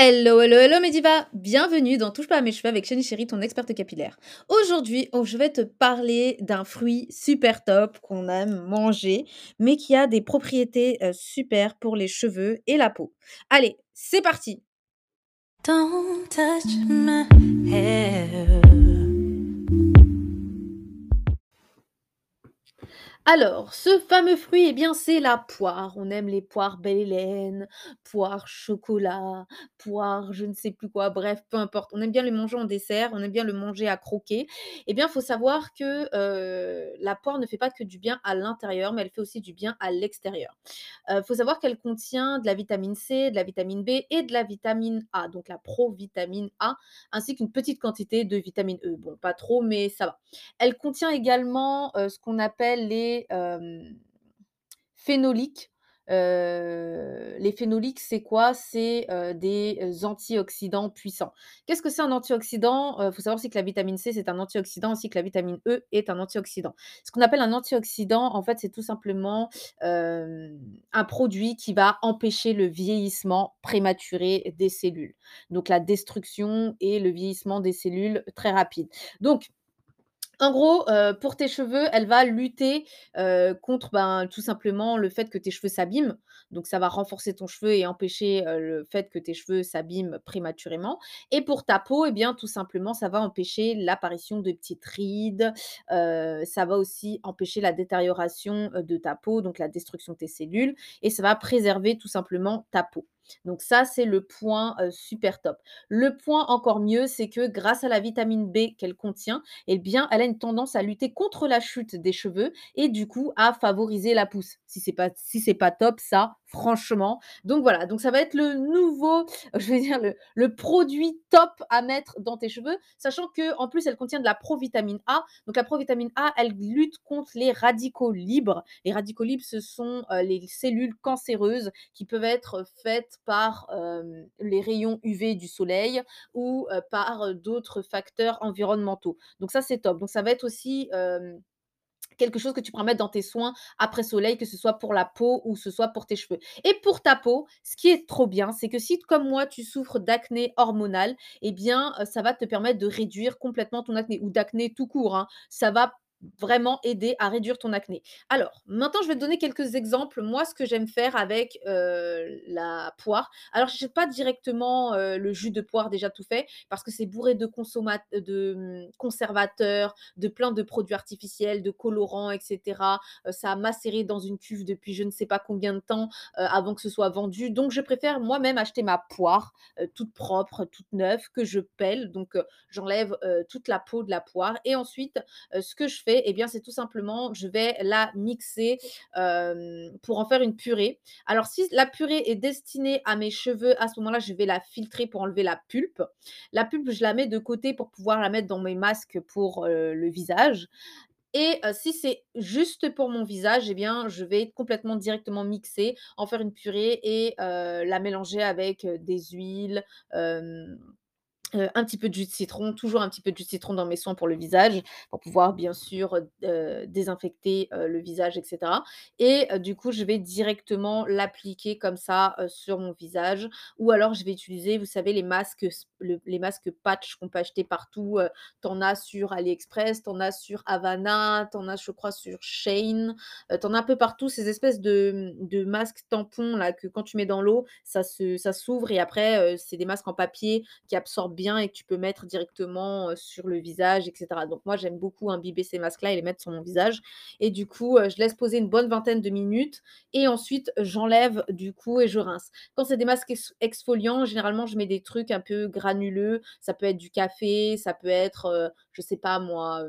Hello, hello, hello Mediva! Bienvenue dans Touche pas à mes cheveux avec Jenny Chérie, ton experte capillaire. Aujourd'hui, je vais te parler d'un fruit super top qu'on aime manger, mais qui a des propriétés super pour les cheveux et la peau. Allez, c'est parti! Don't touch my hair. Alors, ce fameux fruit, c'est la poire. On aime les poires Belle Hélène, poire chocolat, poire je ne sais plus quoi, bref, peu importe. On aime bien le manger en dessert, on aime bien le manger à croquer. Il faut savoir que la poire ne fait pas que du bien à l'intérieur, mais elle fait aussi du bien à l'extérieur. Faut savoir qu'elle contient de la vitamine C, de la vitamine B et de la vitamine A, donc la provitamine A, ainsi qu'une petite quantité de vitamine E. Bon, pas trop, mais ça va. Elle contient également ce qu'on appelle phénoliques. Les phénoliques, c'est quoi? C'est des antioxydants puissants. Qu'est-ce que c'est un antioxydant? Faut savoir aussi que la vitamine C, c'est un antioxydant, ainsi que la vitamine E est un antioxydant. Ce qu'on appelle un antioxydant, en fait, c'est tout simplement un produit qui va empêcher le vieillissement prématuré des cellules. Donc, la destruction et le vieillissement des cellules très rapide. Donc, en gros, pour tes cheveux, elle va lutter contre tout simplement le fait que tes cheveux s'abîment. Donc, ça va renforcer ton cheveu et empêcher le fait que tes cheveux s'abîment prématurément. Et pour ta peau, tout simplement, ça va empêcher l'apparition de petites rides. Ça va aussi empêcher la détérioration de ta peau, donc la destruction de tes cellules. Et ça va préserver tout simplement ta peau. Donc ça, c'est le point super top. Le point encore mieux, c'est que grâce à la vitamine B qu'elle contient, elle a une tendance à lutter contre la chute des cheveux et du coup à favoriser la pousse. Si c'est pas top, ça, franchement. Donc voilà, donc ça va être le nouveau, le produit top à mettre dans tes cheveux, sachant qu'en plus, elle contient de la provitamine A. Donc la provitamine A, elle lutte contre les radicaux libres. Les radicaux libres, ce sont les cellules cancéreuses qui peuvent être faites par les rayons UV du soleil ou par d'autres facteurs environnementaux. Donc ça, c'est top. Donc ça va être aussi quelque chose que tu pourras mettre dans tes soins après soleil, que ce soit pour la peau ou que ce soit pour tes cheveux. Et pour ta peau, ce qui est trop bien, c'est que si comme moi, tu souffres d'acné hormonal, ça va te permettre de réduire complètement ton acné ou d'acné tout court. Ça va vraiment aider à réduire ton acné. Alors, maintenant, je vais te donner quelques exemples. Moi, ce que j'aime faire avec la poire. Alors, je n'achète pas directement le jus de poire déjà tout fait parce que c'est bourré de conservateurs, de plein de produits artificiels, de colorants, etc. Ça a macéré dans une cuve depuis je ne sais pas combien de temps avant que ce soit vendu. Donc, je préfère moi-même acheter ma poire toute propre, toute neuve, que je pèle. Donc, j'enlève toute la peau de la poire. Et ensuite, ce que je fais, c'est tout simplement, je vais la mixer pour en faire une purée. Alors, si la purée est destinée à mes cheveux, à ce moment-là, je vais la filtrer pour enlever la pulpe. La pulpe, je la mets de côté pour pouvoir la mettre dans mes masques pour le visage. Et si c'est juste pour mon visage, je vais complètement directement mixer, en faire une purée et la mélanger avec des huiles, un petit peu de jus de citron, toujours un petit peu de jus de citron dans mes soins pour le visage, pour pouvoir bien sûr désinfecter le visage, etc. Et du coup, je vais directement l'appliquer comme ça sur mon visage, ou alors je vais utiliser, vous savez, les masques patch qu'on peut acheter partout. T'en as sur AliExpress, t'en as sur Havana, t'en as, je crois, sur Shein, t'en as un peu partout, ces espèces de masques tampons là, que quand tu mets dans l'eau, ça s'ouvre et après, c'est des masques en papier qui absorbent bien et que tu peux mettre directement sur le visage, etc. Donc moi, j'aime beaucoup imbiber ces masques-là et les mettre sur mon visage. Et du coup, je laisse poser une bonne vingtaine de minutes et ensuite, j'enlève du coup et je rince. Quand c'est des masques exfoliants, généralement, je mets des trucs un peu granuleux. Ça peut être du café, ça peut être, je sais pas moi,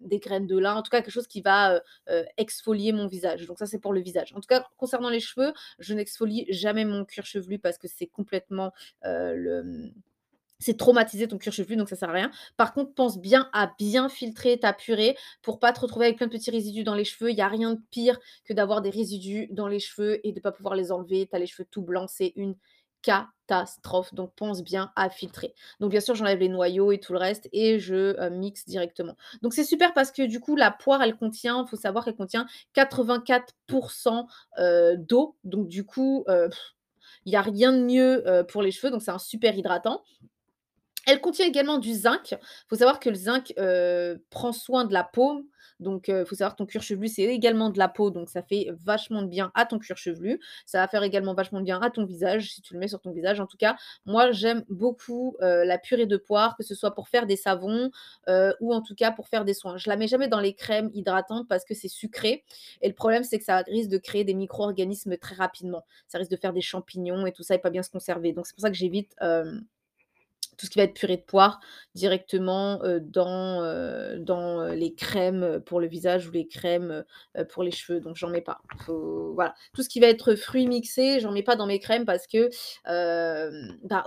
des graines de lin. En tout cas, quelque chose qui va exfolier mon visage. Donc ça, c'est pour le visage. En tout cas, concernant les cheveux, je n'exfolie jamais mon cuir chevelu parce que c'est complètement c'est traumatiser ton cuir chevelu, donc ça sert à rien. Par contre, pense bien à bien filtrer ta purée pour pas te retrouver avec plein de petits résidus dans les cheveux. Il n'y a rien de pire que d'avoir des résidus dans les cheveux et de ne pas pouvoir les enlever. Tu as les cheveux tout blancs, c'est une catastrophe. Donc, pense bien à filtrer. Donc, bien sûr, j'enlève les noyaux et tout le reste et je mixe directement. Donc, c'est super parce que du coup, la poire, elle contient, il faut savoir qu'elle contient 84% d'eau. Donc, du coup Il n'y a rien de mieux pour les cheveux, donc c'est un super hydratant. Elle contient également du zinc. Il faut savoir que le zinc prend soin de la peau. Donc, il faut savoir que ton cuir chevelu, c'est également de la peau. Donc, ça fait vachement de bien à ton cuir chevelu. Ça va faire également vachement de bien à ton visage, si tu le mets sur ton visage. En tout cas, moi, j'aime beaucoup la purée de poire, que ce soit pour faire des savons ou en tout cas pour faire des soins. Je la mets jamais dans les crèmes hydratantes parce que c'est sucré. Et le problème, c'est que ça risque de créer des micro-organismes très rapidement. Ça risque de faire des champignons et tout ça et pas bien se conserver. Donc, c'est pour ça que j'évite... tout ce qui va être purée de poire directement dans les crèmes pour le visage ou les crèmes pour les cheveux. Donc, j'en mets pas. Voilà. Tout ce qui va être fruits mixés, j'en mets pas dans mes crèmes parce que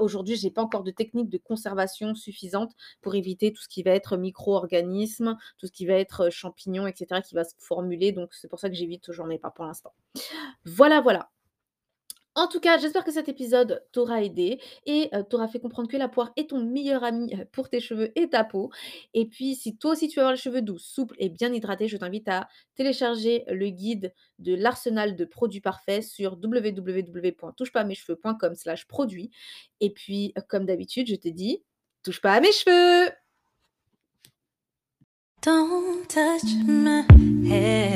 aujourd'hui, je n'ai pas encore de technique de conservation suffisante pour éviter tout ce qui va être micro-organismes, tout ce qui va être champignons, etc. qui va se formuler. Donc, c'est pour ça que j'évite, j'en mets pas pour l'instant. Voilà, voilà. En tout cas, j'espère que cet épisode t'aura aidé et t'aura fait comprendre que la poire est ton meilleur ami pour tes cheveux et ta peau. Et puis, si toi aussi tu veux avoir les cheveux doux, souples et bien hydratés, je t'invite à télécharger le guide de l'arsenal de produits parfaits sur www.touchepasàmescheveux.com/produits. Et puis, comme d'habitude, je te dis, touche pas à mes cheveux! Don't touch my hair.